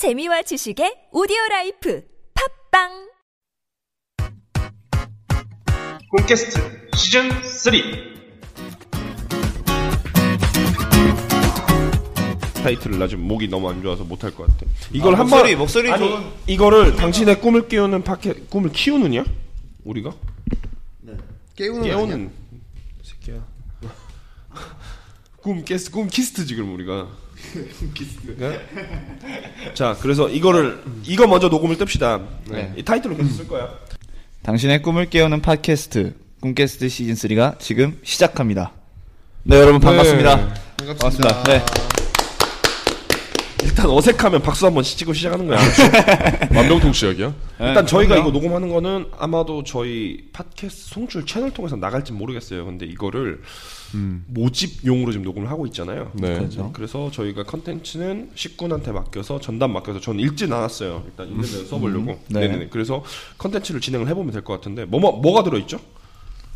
재미와 지식의 오디오라이프 팝빵 꿈깨스트 시즌3 타이틀을 나 지금 목이 너무 안 좋아서 못할 것 같아. 이걸 한 번 목소리 아니 좋은... 이거를 당신의 꿈을 깨우는 팟캐 꿈을 키우느냐? 우리가? 네. 깨우는 새끼야. 꿈 키스트 지금 우리가. 자, 그래서 이거 먼저 녹음을 뜹시다. 네. 이 타이틀로 계속 쓸 거야. 당신의 꿈을 깨우는 팟캐스트 꿈깨스트 시즌 3가 지금 시작합니다. 네, 여러분 반갑습니다. 네. 반갑습니다. 네. 일단 어색하면 박수 한번 치고 시작하는 거야. 만병통 시작이야. 네, 일단 저희가 이거 녹음하는 거는 아마도 저희 팟캐스트 송출 채널 통해서 나갈지 모르겠어요. 근데 이거를 모집용으로 지금 녹음을 하고 있잖아요. 네. 그렇죠. 그래서 저희가 컨텐츠는 식군한테 맡겨서 전담 맡겨서 저는 읽진 않았어요. 일단 있는 대로 써보려고. 네. 네네네. 그래서 컨텐츠를 진행을 해보면 될 것 같은데 뭐가 들어있죠?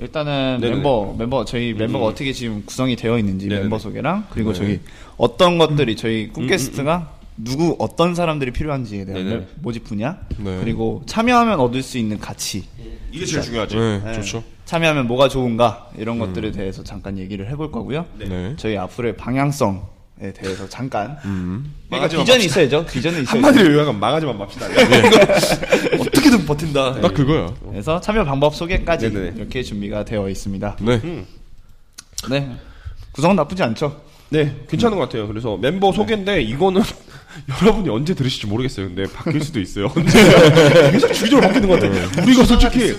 일단은 네네네. 멤버 저희 멤버가 어떻게 지금 구성이 되어 있는지 네네네. 멤버 소개랑 그리고 네네. 저희 어떤 것들이 저희 꿈캐스트가 누구 어떤 사람들이 필요한지에 대한 네네. 모집 분야 네. 그리고 참여하면 얻을 수 있는 가치 이게 제일 중요하죠. 네. 네. 좋죠. 참여하면 뭐가 좋은가 이런 것들에 대해서 잠깐 얘기를 해볼 거고요. 네. 저희 앞으로의 방향성에 대해서 잠깐 그러니까 비전이 있어야죠. 비전이 있어야죠. 한마디로 요약하면 망하지만 맙시다. 어떻게든 버틴다. 딱 그거야. 그래서 참여 방법 소개까지 네네. 이렇게 준비가 되어 있습니다. 네. 네. 구성은 나쁘지 않죠. 네, 괜찮은 것 같아요. 그래서 멤버 소개인데 이거는 여러분이 언제 들으실지 모르겠어요. 근데 바뀔 수도 있어요. 계속 주기적으로 바뀌는 것 같아요. 우리가 솔직히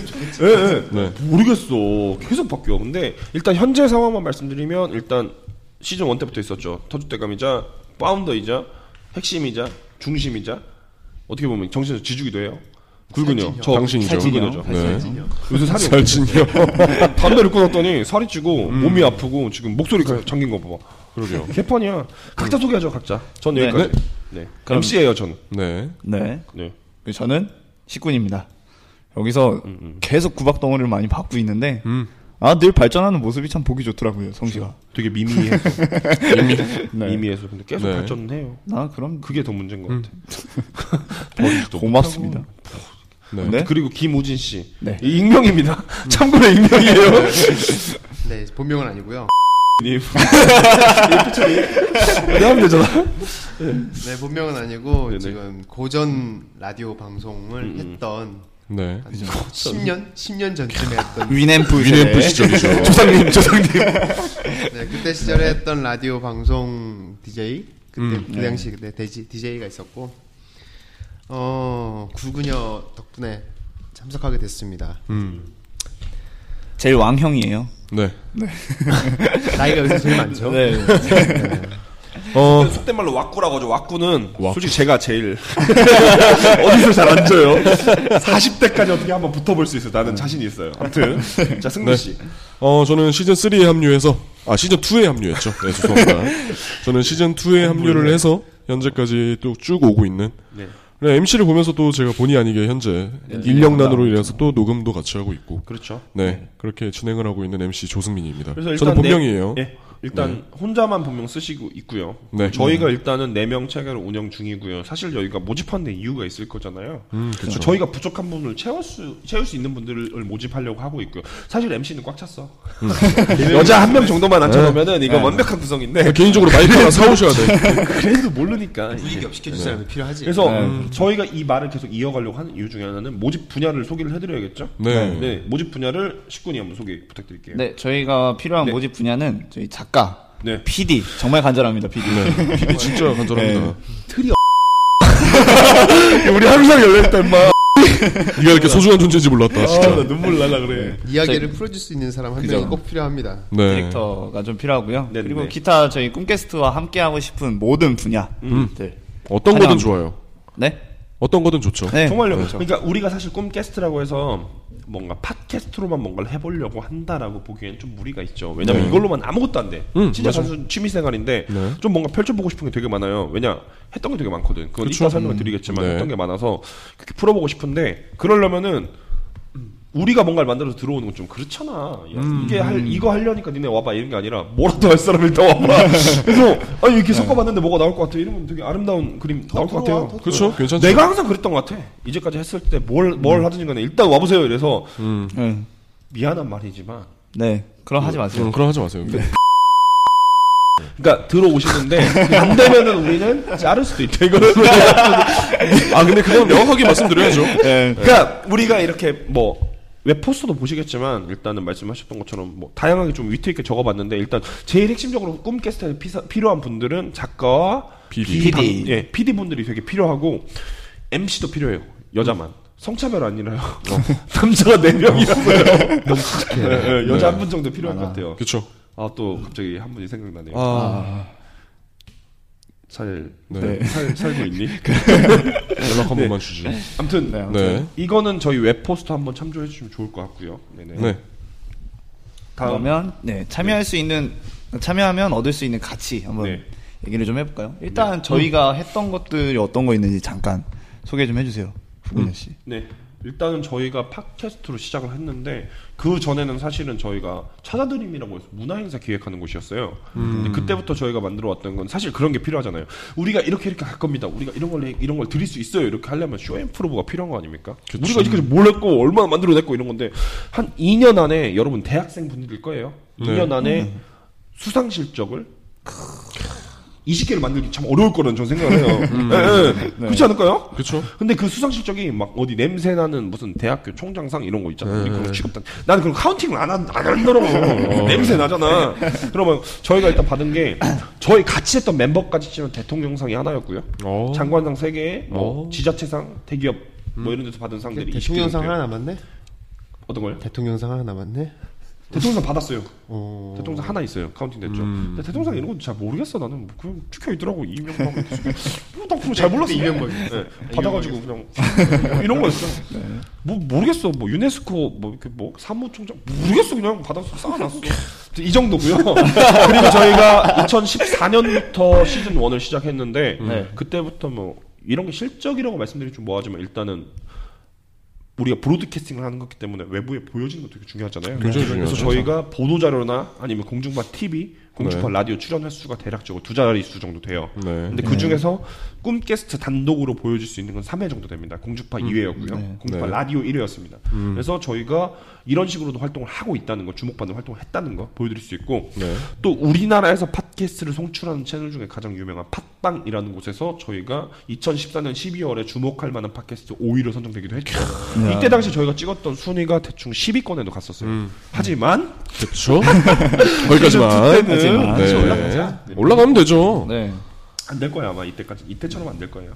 모르겠어. 계속 바뀌어. 근데 일단 현재 상황만 말씀드리면 일단 시즌 1 때부터 있었죠. 터줏대감이자 파운더이자 핵심이자 중심이자 어떻게 보면 정신적 지주기도 해요. 굵은요. 저 당신이죠. 굵은요. 네. 요새 살이 살찐요. 담배를 끊었더니 살이 찌고 몸이 아프고 지금 목소리가 잠긴 거 봐봐. 그러게요. 개판이야. 각자 소개하죠, 각자. 전 네. 여기까지. 네. 네. 그럼 MC예요, 저는. 네. 네. 네. 저는 식군입니다. 여기서 계속 구박 덩어리를 많이 받고 있는데 아, 늘 발전하는 모습이 참 보기 좋더라고요, 성씨가. 되게 미미해서. 미미해서. 근데 계속 발전은 해요. 아, 그럼 그게 더 문제인 것 같아. 고맙습니다. 네. 네. 그리고 김우진 씨. 네. 이 익명입니다. 참고로 익명이에요. 네, 본명은 아니고요. 님. 내가 되잖아. 네, 본명은 아니고 네네. 지금 고전 라디오 방송을 했던 네. 10년 전쯤에 했던 위냄프 시절이죠. 조상님. 네, 그때 시절에 네. 했던 라디오 방송 DJ 그때 그 당시 그때 DJ가 있었고 구근여 덕분에 참석하게 됐습니다. 제일 왕형이에요. 네. 네. 나이가 요새 제일 많죠. 네. 네. 속된 말로 왁구라고 하죠. 왁구는 솔직히 제가 제일 어디서 잘 안 져요. 40대까지 어떻게 한번 붙어볼 수 있어요. 나는 자신이 있어요. 아무튼 자 승민 씨. 네. 저는 시즌 3에 합류해서 시즌 2에 합류했죠. 네, 죄송합니다. 저는 시즌 2에 합류를 해서 현재까지 또 쭉 오고 있는. 네. 네, MC를 보면서 또 제가 본의 아니게 현재 인력난으로 인해서 또 녹음도 같이 하고 있고. 그렇죠. 네. 그렇게 진행을 하고 있는 MC 조승민입니다. 그래서 일단 저는 본명이에요. 네. 일단 네. 혼자만 본명 쓰시고 있고요. 네. 저희가 일단은 4명 체계로 운영 중이고요. 사실 저희가 모집하는 데 이유가 있을 거잖아요. 그렇죠. 저희가 부족한 분을 채울 수 있는 분들을 모집하려고 하고 있고요. 사실 MC는 꽉 찼어. 여자 한 명 정도만 앉혀놓으면은 이거 완벽한 구성인데 개인적으로 마이크 하나 사오셔야 돼. 그래도 모르니까 이격 시켜줄 사람이 필요하지. 그래서 저희가 이 말을 계속 이어가려고 하는 이유 중에 하나는 모집 분야를 소개를 해드려야겠죠. 네. 네. 모집 분야를 식군이 한번 소개 부탁드릴게요. 네. 저희가 필요한 모집 분야는 저희 작가, 네. PD 정말 간절합니다. PD, 네. PD 진짜 간절합니다. 네. 틀이 우리 항상 열렸다 임마. 네가 이렇게 소중한 존재인지 몰랐다. 진짜 나 눈물 날라 그래. 이야기를 풀어줄 수 있는 사람 한 명이 꼭 필요합니다. 네. 디렉터가 좀 필요하고요. 네네. 그리고 기타 저희 꿈캐스트와 함께 하고 싶은 모든 분야들 어떤 거든 좋아요. 네. 어떤 거든 좋죠. 네. 정말요. 그렇죠. 그러니까 우리가 사실 꿈캐스트라고 해서 뭔가 팟캐스트로만 뭔가를 해보려고 한다라고 보기엔 좀 무리가 있죠. 왜냐면 이걸로만 아무것도 안 돼. 진짜 단순 취미생활인데 좀 뭔가 펼쳐보고 싶은 게 되게 많아요. 왜냐 했던 게 되게 많거든. 그건 이따 설명을 드리겠지만 했던 게 많아서 그렇게 풀어보고 싶은데 그러려면은 우리가 뭔가를 만들어서 들어오는 건 좀 그렇잖아. 야, 이게 이거 하려니까 니네 와봐 이런 게 아니라 뭐라도 할 사람 일단 와봐. 그래서 아니 이렇게 섞어봤는데 뭐가 나올 것 같아 이러면 되게 아름다운 그림 나올 것 같아요. 그렇죠, 괜찮죠. 내가 항상 그랬던 것 같아. 이제까지 했을 때 뭘 하든지 간에 일단 와보세요 이래서 미안한 말이지만 네 그럼 하지 마세요. 그럼 하지 마세요. 네. 그러니까 들어오시는데 안 되면은 우리는 자를 수도 있다 이거는. 아 근데 그냥 명확하게 말씀드려야죠. 네. 그러니까 우리가 이렇게 뭐 웹 포스터도 보시겠지만 일단은 말씀하셨던 것처럼 뭐 다양하게 좀 위트 있게 적어봤는데 일단 제일 핵심적으로 꿈 게스트에 필요한 분들은 작가와 PD, 예, PD 분들이 되게 필요하고 MC도 필요해요. 여자만. 성차별 아니라요. 남자가 4명이라서요. 너무 착해. 여자 한 분 정도 필요한 것 같아요. 그렇죠. 아, 또 갑자기 한 분이 생각나네요. 살고 있니? 연락 한 번만 주죠. 아무튼, 아무튼 이거는 저희 웹 포스터 한번 참조해 주시면 좋을 것 같고요. 네네. 네. 그러면 참여할 수 있는 참여하면 얻을 수 있는 가치 한번 얘기를 좀 해볼까요? 일단 저희가 했던 것들이 어떤 거 있는지 잠깐 소개 좀 해주세요, 후근현 씨. 네. 일단은 저희가 팟캐스트로 시작을 했는데 그 전에는 사실은 저희가 찾아드림이라고 해서 문화행사 기획하는 곳이었어요. 근데 그때부터 저희가 만들어왔던 건 사실 그런 게 필요하잖아요. 우리가 이렇게 할 겁니다. 우리가 이런 걸 드릴 수 있어요. 이렇게 하려면 쇼앤프로브가 필요한 거 아닙니까? 그치. 우리가 이렇게까지 뭘 했고 얼마나 만들어냈고 이런 건데 한 2년 안에 여러분 대학생분들일 거예요. 2년 안에 수상 실적을 20개를 만들기 참 어려울 거라는 전 생각을 해요. 그렇지 않을까요? 그렇죠. 근데 그 수상 실적이 막 어디 냄새 나는 무슨 대학교 총장상 이런 거 있잖아요. 우리 그런 취급단. 나는 그런 카운팅을 안 한다라고. 냄새 나잖아. 그러면 저희가 일단 받은 게 저희 같이 했던 멤버까지 치면 대통령상이 하나였고요. 장관상 3개, 뭐 지자체상, 대기업 뭐 이런 데서 받은 상들이. 대통령상 하나 남았네. 어떤 거요? 대통령상 하나 남았네. 대통령상 받았어요. 대통령상 하나 있어요. 카운팅 됐죠. 근데 대통령상 이런 건 잘 모르겠어. 나는 그냥 찍혀있더라고. 이명박. 난 그거 잘 몰랐어. 이명박. 받아가지고 그냥 이런 거였어. 뭐 모르겠어. 뭐 유네스코 뭐 이렇게 뭐 사무총장 모르겠어. 그냥 받아서 쌓아놨어. 이 정도고요. 그리고 저희가 2014년부터 시즌 1을 시작했는데 그때부터 뭐 이런 게 실적이라고 말씀드리기 좀 뭐하지만 일단은. 우리가 브로드캐스팅을 하는 거기 때문에 외부에 보여지는 것도 되게 중요하잖아요. 그래서 저희가 보도자료나 아니면 공중파 TV, 공중파 라디오 출연 횟수가 대략적으로 2자릿수 정도 돼요. 근데 그 중에서 꿈캐스트 단독으로 보여질 수 있는 건 3회 정도 됩니다. 공중파 2회였고요. 공중파 라디오 1회였습니다. 그래서 저희가 이런 식으로도 활동을 하고 있다는 거, 주목받는 활동을 했다는 거 보여드릴 수 있고 또 우리나라에서 팟캐스트를 송출하는 채널 중에 가장 유명한 팟빵이라는 곳에서 저희가 2014년 12월에 주목할 만한 팟캐스트 5위로 선정되기도 했죠. 이때 당시 저희가 찍었던 순위가 대충 10위권에도 갔었어요. 하지만 그렇죠. 거기까지만. 올라가면 되죠. 안 될 거야 아마 이때까지. 이때처럼 안 될 거예요.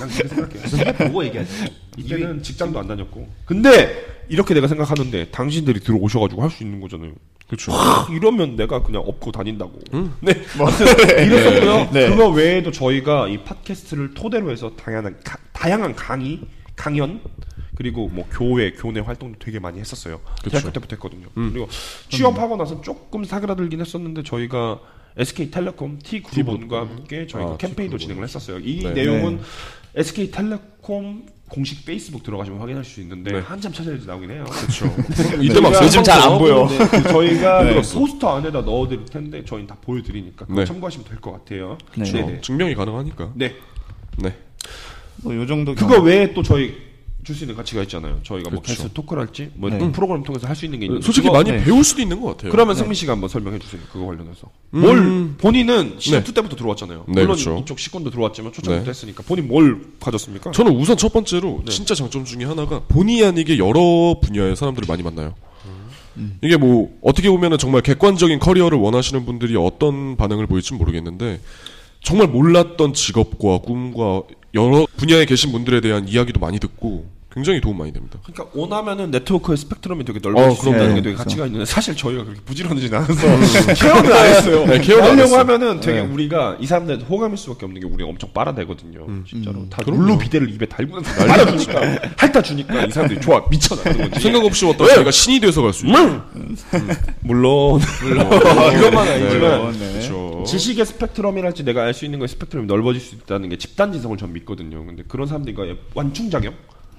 난 그렇게 생각해요. 보고 얘기하지. 이때는 직장도 안 다녔고. 근데 이렇게 내가 생각하는데 당신들이 들어오셔가지고 할 수 있는 거잖아요. 그렇죠. 이러면 내가 그냥 업고 다닌다고. 네. 이랬었고요. 그거 외에도 저희가 이 팟캐스트를 토대로 해서 다양한 강연. 그리고 뭐 교내 활동도 되게 많이 했었어요. 그쵸. 대학교 때부터 했거든요. 그리고 취업하고 나서 조금 사그라들긴 했었는데 저희가 SK텔레콤 T그룹원과 함께 저희가 캠페인도 진행을 했었어요. 이 내용은 SK텔레콤 공식 페이스북 들어가시면 확인할 수 있는데 한참 찾아야지 나오긴 해요. 그렇죠. 이때 막 요즘 잘 안 보여. 저희가 포스터 안에다 넣어드릴 텐데 저희는 다 보여드리니까 참고하시면 될 것 같아요. 그렇죠. 증명이 가능하니까. 네. 뭐 요 정도. 그거 외에 또 저희 줄 수 있는 가치가 있잖아요. 저희가 뭐 게스트 토크를 할지 뭐 프로그램 통해서 할 수 있는 게 있는데 솔직히 그거, 많이 배울 수도 있는 것 같아요. 그러면 승민 씨가 한번 설명해 주세요. 그거 관련해서 뭘 본인은 시즌 2 때부터 들어왔잖아요. 물론 이쪽 시군도 들어왔지만 초창부터 했으니까 본인 뭘 가졌습니까? 저는 우선 첫 번째로 진짜 장점 중에 하나가 본의 아니게 여러 분야의 사람들을 많이 만나요. 이게 뭐 어떻게 보면은 정말 객관적인 커리어를 원하시는 분들이 어떤 반응을 보일지는 모르겠는데 정말 몰랐던 직업과 꿈과 여러 분야에 계신 분들에 대한 이야기도 많이 듣고 굉장히 도움 많이 됩니다. 그러니까 원하면은 네트워크의 스펙트럼이 되게 넓어질 수 있다는 게 되게 가치가 있는데 사실 저희가 그렇게 부지런하진 않아서 케어는 안 했어요. 하려고 하면은 되게 우리가 이 사람들한테 호감일 수밖에 없는 게 우리가 엄청 빨아대거든요. 진짜로 다 물로 비대를 입에 달고 빨아주니까 핥아주니까 이 사람들이 좋아 미쳐나 그런 거지. 생각 없이 왔다 저희가 신이 돼서 갈 수 있어요. 물론 이것만 아니지만 지식의 스펙트럼이랄지 내가 알 수 있는 거의 스펙트럼이 넓어질 수 있다는 게 집단지성을 전 믿거든요. 근데 그런 사람들과 완충작용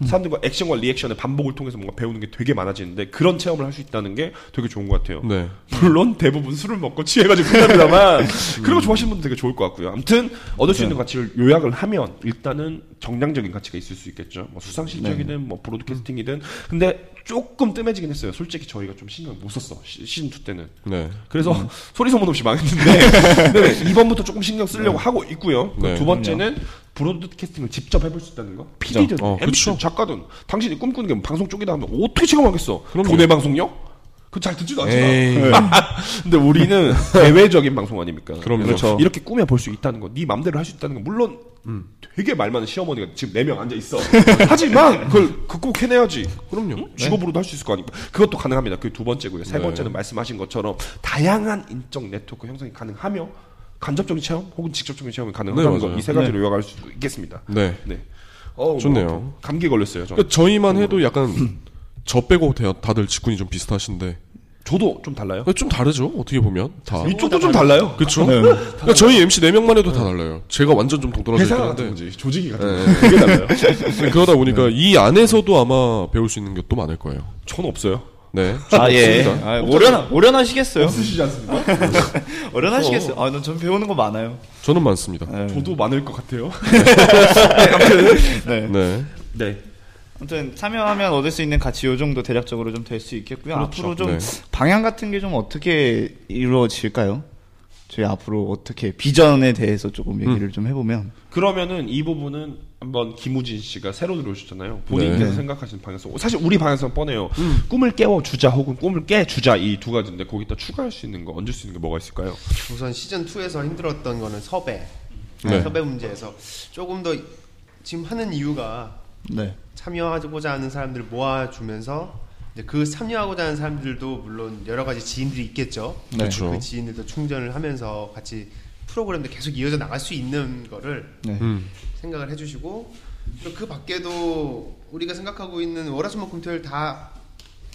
사람들과 액션과 리액션의 반복을 통해서 뭔가 배우는 게 되게 많아지는데 그런 체험을 할 수 있다는 게 되게 좋은 것 같아요. 네. 물론 대부분 술을 먹고 취해가지고 끝납니다만 그런 거 좋아하시는 분들 되게 좋을 것 같고요. 아무튼 얻을 수 있는 가치를 요약을 하면 일단은 정량적인 가치가 있을 수 있겠죠. 뭐 수상실적이든 네. 뭐 브로드캐스팅이든. 근데 조금 뜸해지긴 했어요. 솔직히 저희가 좀 신경을 못 썼어. 시즌2 때는. 네. 그래서 소리소문 없이 망했는데 네. 이번부터 조금 신경 쓰려고 네. 하고 있고요. 네. 두 번째는 브로드캐스팅을 직접 해볼 수 있다는 거. PD든 MC든 작가든 당신이 꿈꾸는 게 방송 쪽이다 하면 어떻게 체감하겠어? 교내 방송요? 그거 잘 듣지도 않잖아. 근데 우리는 대외적인 방송 아닙니까? 그렇죠. 이렇게 꾸며볼 수 있다는 거. 네 맘대로 할 수 있다는 거. 물론 되게 말 많은 시어머니가 지금 4명 앉아있어. 하지만 그걸 극복 해내야지. 그럼요. 직업으로도 할 수 있을 거 아닙니까? 그것도 가능합니다. 그게 두 번째고요. 세 번째는 말씀하신 것처럼 다양한 인적 네트워크 형성이 가능하며 간접적인 체험 혹은 직접적인 체험이 가능하다는 거. 이 세 가지로 요약할 수 있겠습니다. 네. 네. 좋네요. 뭐 감기 걸렸어요. 그러니까 저희만 해도 약간 저 빼고 다들 직군이 좀 비슷하신데 저도 좀 달라요? 좀 다르죠. 어떻게 보면 다 이쪽도 좀 달라요. 그렇죠. 네. 그러니까 저희 MC 4명만 해도 다 달라요. 제가 완전 좀 동떨어져 있긴 한데 회사 같은 거지. 조직이 같은 거지. 되게 달라요. 그러다 보니까 이 안에서도 아마 배울 수 있는 것도 많을 거예요. 전 없어요. 네. 예. 오련하시겠어요? 없으시지 않습니까? 오련하시겠어요? 전 배우는 거 많아요. 저는 많습니다. 네. 저도 많을 것 같아요. 네. 네. 아무튼 참여하면 얻을 수 있는 가치 요 정도 대략적으로 좀 될 수 있겠고요. 그렇죠. 앞으로 좀 방향 같은 게 좀 어떻게 이루어질까요? 저희 앞으로 어떻게 비전에 대해서 조금 얘기를 좀 해보면 그러면은 이 부분은 한번 김우진 씨가 새로 들어오셨잖아요. 본인께서 생각하시는 방향성. 사실 우리 방향성은 뻔해요. 꿈을 깨워주자 혹은 꿈을 깨주자 이 두 가지인데 거기다 추가할 수 있는 거 얹을 수 있는 게 뭐가 있을까요? 우선 시즌2에서 힘들었던 거는 섭외. 섭외 문제에서 조금 더 지금 하는 이유가 참여하고자 하는 사람들을 모아주면서 이제 그 참여하고자 하는 사람들도 물론 여러 가지 지인들이 있겠죠. 그렇죠. 그 지인들도 충전을 하면서 같이 프로그램도 계속 이어져 나갈 수 있는 거를 생각을 해주시고 그 밖에도 우리가 생각하고 있는 월화수목금토일 다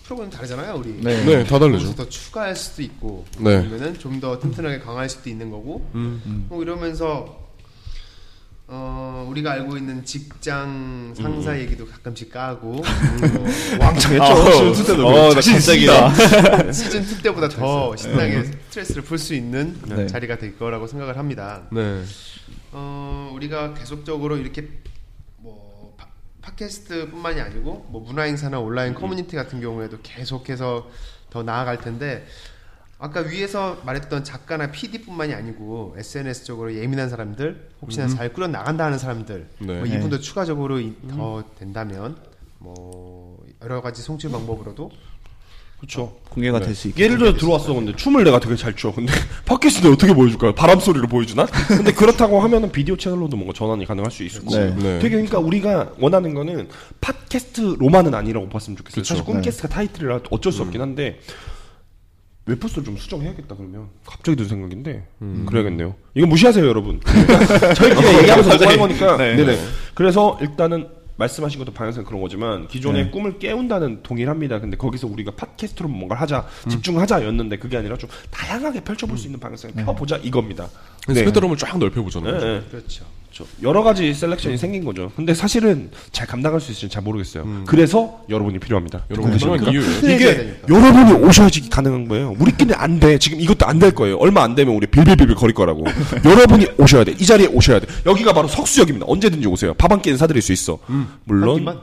프로그램 다르잖아요. 우리 다 다르죠. 더 추가할 수도 있고 그러면은 좀 더 튼튼하게 강화할 수도 있는 거고 뭐 이러면서 우리가 알고 있는 직장 상사 얘기도 가끔씩 까고 왕창 했죠. 시즌2 때도 시즌2 때보다 더 신나게 스트레스를 풀 수 있는 자리가 될 거라고 생각을 합니다. 우리가 계속적으로 이렇게 뭐 팟캐스트뿐만이 아니고 뭐 문화행사나 온라인 커뮤니티 같은 경우에도 계속해서 더 나아갈 텐데 아까 위에서 말했던 작가나 PD뿐만이 아니고 SNS적으로 예민한 사람들 혹시나 잘 꾸려나간다 하는 사람들 뭐 이분도 추가적으로 더 된다면 뭐 여러 가지 송출 방법으로도 그렇죠. 공개가 될 수 있게. 예를 들어 들어왔어. 근데 춤을 내가 되게 잘 춰. 근데 팟캐스트는 어떻게 보여줄까요? 바람 소리로 보여주나? 근데 그렇다고 하면은 비디오 채널로도 뭔가 전환이 가능할 수 있을 거고. 되게 그러니까 우리가 원하는 거는 팟캐스트로만은 아니라고 봤으면 좋겠어요. 그쵸. 사실 꿈캐스트가 타이틀이라 어쩔 수 없긴 한데 웹포스를 좀 수정해야겠다 그러면 갑자기 든 생각인데 그래야겠네요. 이거 무시하세요 여러분. 저희끼리 얘기하면서 너무 할 거니까. 네네. 그래서 일단은 말씀하신 것도 방향성은 그런 거지만 기존의 꿈을 깨운다는 동일합니다. 근데 거기서 우리가 팟캐스트로 뭔가를 하자 집중하자였는데 그게 아니라 좀 다양하게 펼쳐볼 수 있는 방향성을 펴보자 이겁니다. 스펙트럼을 쫙 넓혀보잖아요. 그렇죠. 여러 가지 셀렉션이 생긴 거죠. 근데 사실은 잘 감당할 수 있을지 잘 모르겠어요. 그래서 여러분이 필요합니다. 여러분이 필요한 이유예요. 이게 여러분이 오셔야지 가능한 거예요. 우리끼리 안 돼. 지금 이것도 안 될 거예요. 얼마 안 되면 우리 빌빌빌빌 거릴 거라고. 여러분이 오셔야 돼. 이 자리에 오셔야 돼. 여기가 바로 석수역입니다. 언제든지 오세요. 밥 한 끼는 사드릴 수 있어. 물론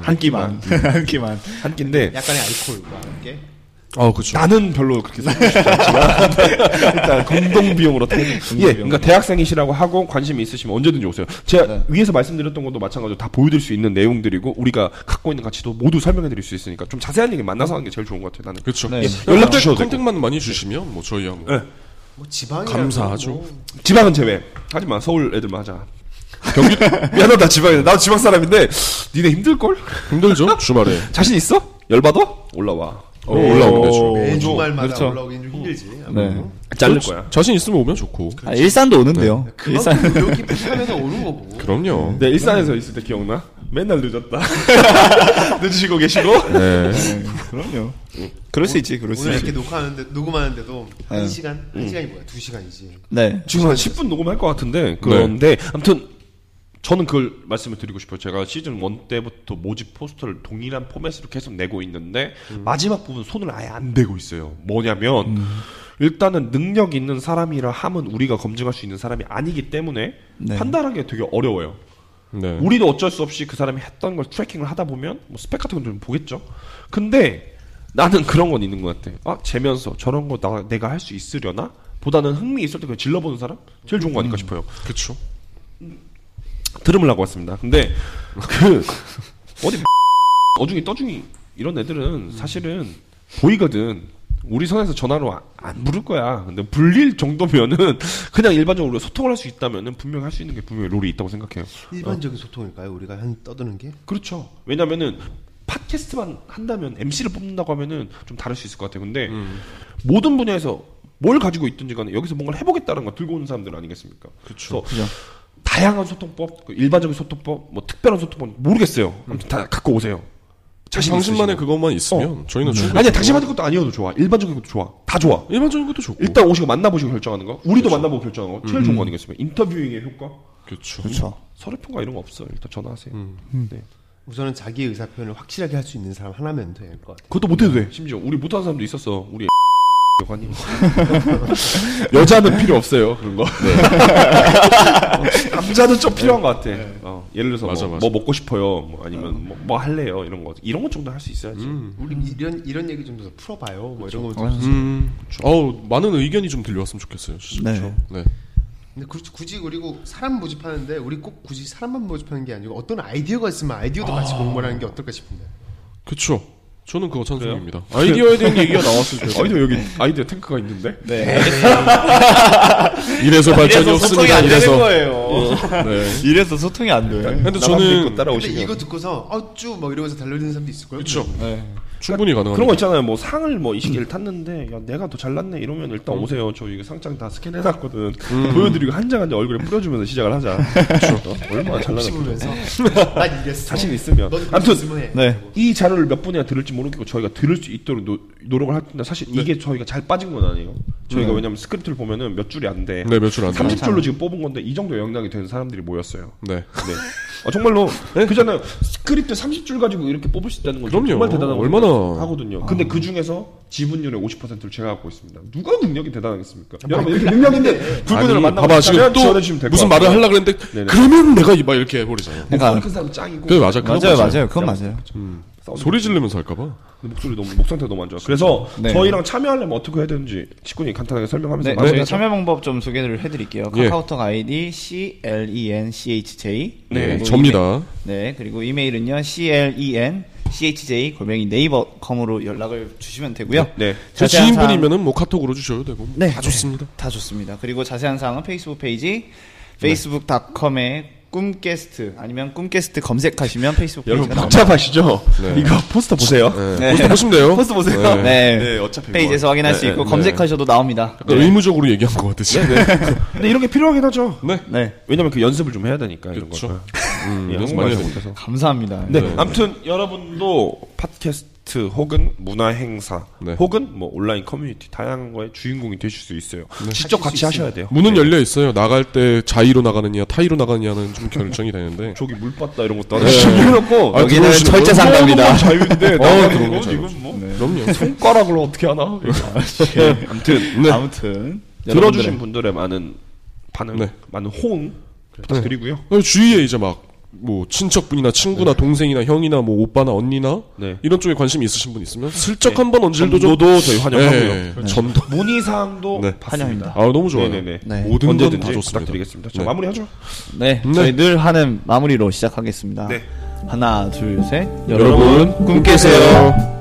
한 끼만. 한 끼인데 약간의 알코올과 함께. 그렇죠. 나는 별로 그렇게 생각하고 싶지 않지만 일단 공동비용으로 그러니까 대학생이시라고 하고 관심이 있으시면 언제든지 오세요. 제가 위에서 말씀드렸던 것도 마찬가지로 다 보여드릴 수 있는 내용들이고 우리가 갖고 있는 가치도 모두 설명해드릴 수 있으니까 좀 자세한 얘기 만나서 하는 게 제일 좋은 것 같아요. 나는 그렇죠. 연락 주셔도 되고 컨택만 많이 주시면 뭐 저희하고 뭐 지방 감사하죠. 지방은 제외. 하지만 서울 애들만 하자. 경기 미안하다 지방이다. 나도 지방 사람인데 니네 힘들걸? 힘들죠. 주말에 자신 있어? 열받아? 올라와. 올라오죠. 매주말마다 그렇죠. 올라오긴 좀 힘들지. 자를 거야. 자신 있으면 오면 좋고. 일산도 오는데요. 일산 여기 부산에서 오는 거고. 그럼요. 네, 일산에서 있을 때 기억나? 맨날 늦었다. 늦으시고 계시고. 그럼요. 그럴 수 있지. 오늘 이렇게 녹음하는데도 1시간이 뭐야? 2시간이지. 지금 한 10분 녹음할 것 같은데. 그런데 아무튼 저는 그걸 말씀을 드리고 싶어요. 제가 시즌 1 때부터 모집 포스터를 동일한 포맷으로 계속 내고 있는데 마지막 부분 손을 아예 안 대고 있어요. 뭐냐면 일단은 능력 있는 사람이라 함은 우리가 검증할 수 있는 사람이 아니기 때문에 네. 판단하기가 되게 어려워요. 네. 우리도 어쩔 수 없이 그 사람이 했던 걸 트래킹을 하다 보면 뭐 스펙 같은 건 좀 보겠죠. 근데 나는 그런 건 있는 것 같아. 아, 재면서 저런 거 내가 할 수 있으려나? 보다는 흥미 있을 때 그냥 질러보는 사람? 제일 좋은 거 아닐까 싶어요. 그쵸. 들으려고 왔습니다. 근데 그 어디 어중이 떠중이 이런 애들은 사실은 보이거든. 우리 선에서 전화로 안 부를 거야. 근데 불릴 정도면은 그냥 일반적으로 소통을 할 수 있다면은 분명히 할 수 있는 게 분명히 롤이 있다고 생각해요. 일반적인 소통일까요? 우리가 떠드는 게? 그렇죠. 왜냐면은 팟캐스트만 한다면 MC를 뽑는다고 하면은 좀 다를 수 있을 것 같아요. 근데 모든 분야에서 뭘 가지고 있든지 간에 여기서 뭔가를 해보겠다는 걸 들고 오는 사람들 아니겠습니까? 그렇죠. 다양한 소통법, 일반적인 소통법, 뭐 특별한 소통법 모르겠어요. 아무튼 다 갖고 오세요. 당신만의 그것만 있으면 저희는 충분히 아니야. 당신만의 것도 아니어도 좋아. 일반적인 것도 좋아. 다 좋아. 일반적인 것도 좋고 일단 오시고 만나보시고 결정하는 거. 우리도 그쵸. 만나보고 결정하는 거 제일 좋은 거 아니겠습니까? 인터뷰잉의 효과. 그렇죠. 서류평가 이런 거 없어요. 일단 전화하세요. 네. 우선은 자기 의사 표현을 확실하게 할 수 있는 사람 하나면 될 것 같아요. 그것도 못해도 돼. 심지어 우리 못하는 사람도 있었어. 우리 여관님 여자는 필요 없어요. 그런 거. 네. 남자는 좀 필요한 것 같아. 네. 예를 들어서 맞아, 맞아. 뭐 먹고 싶어요. 뭐 아니면 뭐 할래요. 이런 거. 이런 것 정도 할 수 있어야지. 우리 이런 얘기 좀 풀어봐요. 뭐 그렇죠. 이런 거 좀. 많은 의견이 좀 들려왔으면 좋겠어요. 진짜. 네. 네. 근데 굳이 그리고 사람 모집하는데 우리 꼭 굳이 사람만 모집하는 게 아니고 어떤 아이디어가 있으면 아이디어도 같이 공모하는 게 어떨까 싶은데. 그렇죠. 저는 그거 찬성입니다. 아이디어에 대한 얘기가 나왔을 때 아이디어 여기 아이디어 탱크가 있는데. 네. 이래서 발전이 없습니다. 이래서 소통이 안 돼요. 근데 저는 근데 이거 듣고서 어쭈 막 이러면서 달려드는 사람도 있을 거예요. 그렇죠. 네. 충분히 가능합니다. 그런 거 있잖아요. 뭐 상을 뭐 20개를 탔는데 야 내가 더 잘났네 이러면 일단 오세요. 저 이거 상장 다 스캔해놨거든. 보여드리고 한 장 한 장 얼굴에 뿌려주면서 시작을 하자. 그렇죠. 얼마나 잘났는지. 난 이랬어. 자신 있으면. 아무튼 네. 이 자료를 몇 분이나 들을지 모르겠고 저희가 들을 수 있도록 노력을 할 텐데 사실 이게 네. 저희가 잘 빠진 건 아니에요. 저희가 왜냐면 스크립트를 보면은 몇 줄이 안 돼. 네, 몇 줄 안 돼. 30줄로 지금 뽑은 건데 이 정도 영향이 되는 사람들이 모였어요. 네. 네. 아 정말로 네? 그잖아요. 스크립트 30줄 가지고 이렇게 뽑을 수 있다는 건 정말 대단한 얼마나 하거든요. 근데 그 중에서 지분율의 50%를 제가 갖고 있습니다. 누가 능력이 대단하겠습니까? 여러분 이렇게 능력 있는 분들을 만나면 지금 또 무슨 말을 하려고 그랬는데 네네. 그러면 내가 막 이렇게 해버리잖아요. 그러니까 큰 사람 짱이고. 네, 맞아요. 그건 맞아요. 소리 지르면서 할까봐. 목소리 너무 목 상태가 너무 안 좋아. 그래서 네. 저희랑 참여하려면 어떻게 해야 되는지 직군이 간단하게 설명하면서. 네, 저희 참여 방법 좀 소개를 해드릴게요. 예. 카카오톡 아이디 CLENCHJ. 네, 접니다. 네, 그리고 이메일은요 CLENCHJ@naver.com으로 연락을 주시면 되고요. 네. 제 지인분이면은 뭐 카톡으로 주셔도 되고. 네, 다 좋습니다. 다 좋습니다. 그리고 자세한 사항은 페이스북 페이지 facebook.com에 꿈깨스트 아니면 꿈깨스트 검색하시면 페이스북 여러분 복잡하시죠? 네. 이거 포스터 보세요. 네. 포스터 보시면 돼요. 포스터 보세요. 네, 네. 네. 어차피 페이지에서 뭐. 확인할 네. 수 있고 네. 검색하셔도 나옵니다. 네. 의무적으로 얘기한 것 같으시. 네. 네. 근데 이런 게 필요하긴 하죠. 네. 네. 왜냐면 그 연습을 좀 해야 되니까 이런 거. 연습 많이 해서. 감사합니다. 네. 네. 아무튼 여러분도 팟캐스트 혹은 문화 행사 네. 혹은 뭐 온라인 커뮤니티 다양한 거에 주인공이 되실 수 있어요. 네. 직접 같이 하셔야 돼요. 문은 네. 열려 있어요. 나갈 때 자의로 나가느냐 타의로 나가느냐는 좀 결정이 되는데 저기 물 봤다 이런 것도 안 해놓고 네. 여기는 철제 상담이다. 자유인데 나가는 거 지금 뭐 네. 그럼요. 손가락으로 어떻게 하나? 네. 아무튼 네. 아무튼 들어주신 분들의 많은 반응, 네. 많은 호응 부탁드리고요. 네. 주위에 이제 막 뭐 친척분이나 친구나 네. 동생이나 형이나 뭐 오빠나 언니나 네. 이런 쪽에 관심이 있으신 분 있으면 슬쩍 네. 한번 언질도 좀 저희 환영하고요. 네. 네. 전도 문의 사항도 네. 환영입니다. 아 너무 좋아요. 네네네. 네. 모든 건 다 좋습니다. 부탁드리겠습니다. 네. 마무리하죠. 네. 네. 저희 늘 하는 마무리로 시작하겠습니다. 네. 하나, 둘, 셋. 여러분 꿈 깨세요.